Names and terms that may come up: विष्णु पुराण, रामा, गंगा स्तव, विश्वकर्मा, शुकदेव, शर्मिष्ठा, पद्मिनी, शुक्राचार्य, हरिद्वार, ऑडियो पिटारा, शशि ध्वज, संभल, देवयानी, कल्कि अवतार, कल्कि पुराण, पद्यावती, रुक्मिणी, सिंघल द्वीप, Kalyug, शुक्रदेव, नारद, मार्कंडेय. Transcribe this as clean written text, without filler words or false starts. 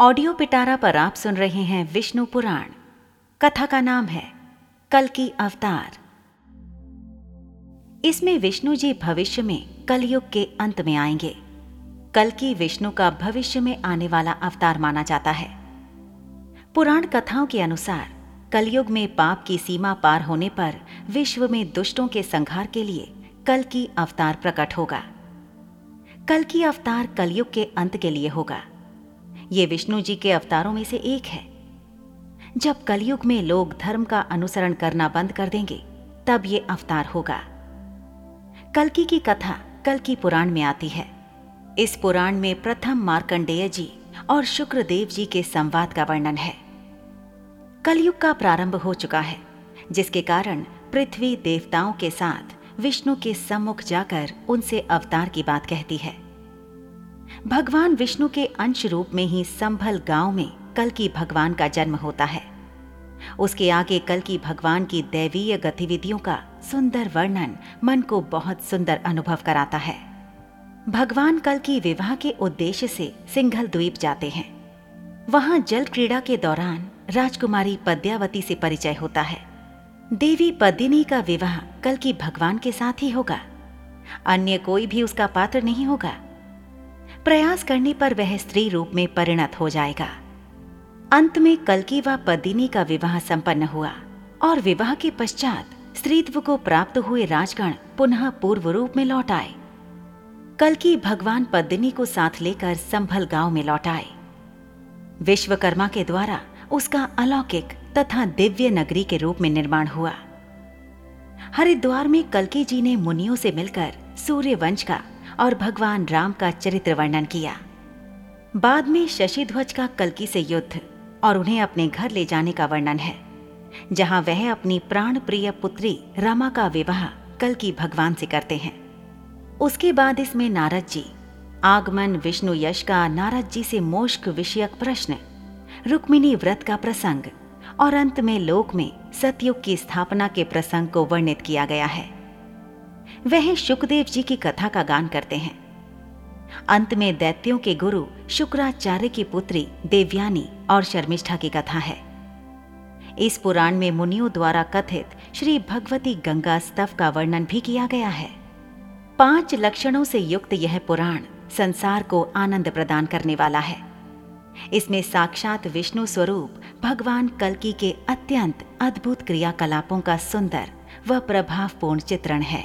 ऑडियो पिटारा पर आप सुन रहे हैं विष्णु पुराण। कथा का नाम है कल्कि अवतार। इसमें विष्णु जी भविष्य में कलयुग के अंत में आएंगे। कल्कि विष्णु का भविष्य में आने वाला अवतार माना जाता है। पुराण कथाओं के अनुसार कलयुग में पाप की सीमा पार होने पर विश्व में दुष्टों के संहार के लिए कल्कि अवतार प्रकट होगा। कल्कि अवतार कलयुग के अंत के लिए होगा। ये विष्णु जी के अवतारों में से एक है। जब कलयुग में लोग धर्म का अनुसरण करना बंद कर देंगे तब ये अवतार होगा। कल्कि की कथा कल्कि पुराण में आती है। इस पुराण में प्रथम मार्कंडेय जी और शुक्रदेव जी के संवाद का वर्णन है। कलयुग का प्रारंभ हो चुका है, जिसके कारण पृथ्वी देवताओं के साथ विष्णु के सम्मुख जाकर उनसे अवतार की बात कहती है। भगवान विष्णु के अंश रूप में ही संभल गांव में कल्कि भगवान का जन्म होता है। उसके आगे कल्कि भगवान की दैवीय गतिविधियों का सुंदर वर्णन मन को बहुत सुंदर अनुभव कराता है। भगवान कल्कि विवाह के उद्देश्य से सिंघल द्वीप जाते हैं। वहां जल क्रीड़ा के दौरान राजकुमारी पद्यावती से परिचय होता है। देवी पद्मिनी का विवाह कल्कि भगवान के साथ ही होगा, अन्य कोई भी उसका पात्र नहीं होगा। प्रयास करने पर वह स्त्री रूप में परिणत हो जाएगा। अंत में कल्कि व पद्मिनी का विवाह संपन्न हुआ और विवाह के पश्चात स्त्रीत्व को प्राप्त हुए राजगण पुनः पूर्व रूप में लौट आए। कल्कि भगवान पद्मिनी को साथ लेकर संभल गांव में लौट आए। विश्वकर्मा के द्वारा उसका अलौकिक तथा दिव्य नगरी के रूप में निर्माण हुआ। हरिद्वार में कल्कि जी ने मुनियों से मिलकर सूर्य वंश का और भगवान राम का चरित्र वर्णन किया। बाद में शशि ध्वज का कल्कि से युद्ध और उन्हें अपने घर ले जाने का वर्णन है, जहां वह अपनी प्राण प्रिय पुत्री रामा का विवाह कल्कि भगवान से करते हैं। उसके बाद इसमें नारद जी, आगमन विष्णु यश का नारद जी से मोक्ष विषयक प्रश्न, रुक्मिणी व्रत का प्रसंग और अंत में लोक में सतयुग की स्थापना के प्रसंग को वर्णित किया गया है। वह शुकदेव जी की कथा का गान करते हैं। अंत में दैत्यों के गुरु शुक्राचार्य की पुत्री देवयानी और शर्मिष्ठा की कथा है। इस पुराण में मुनियों द्वारा कथित श्री भगवती गंगा स्तव का वर्णन भी किया गया है। 5 लक्षणों से युक्त यह पुराण संसार को आनंद प्रदान करने वाला है। इसमें साक्षात विष्णु स्वरूप भगवान कल्कि के अत्यंत अद्भुत क्रियाकलापों का सुंदर व प्रभावपूर्ण चित्रण है।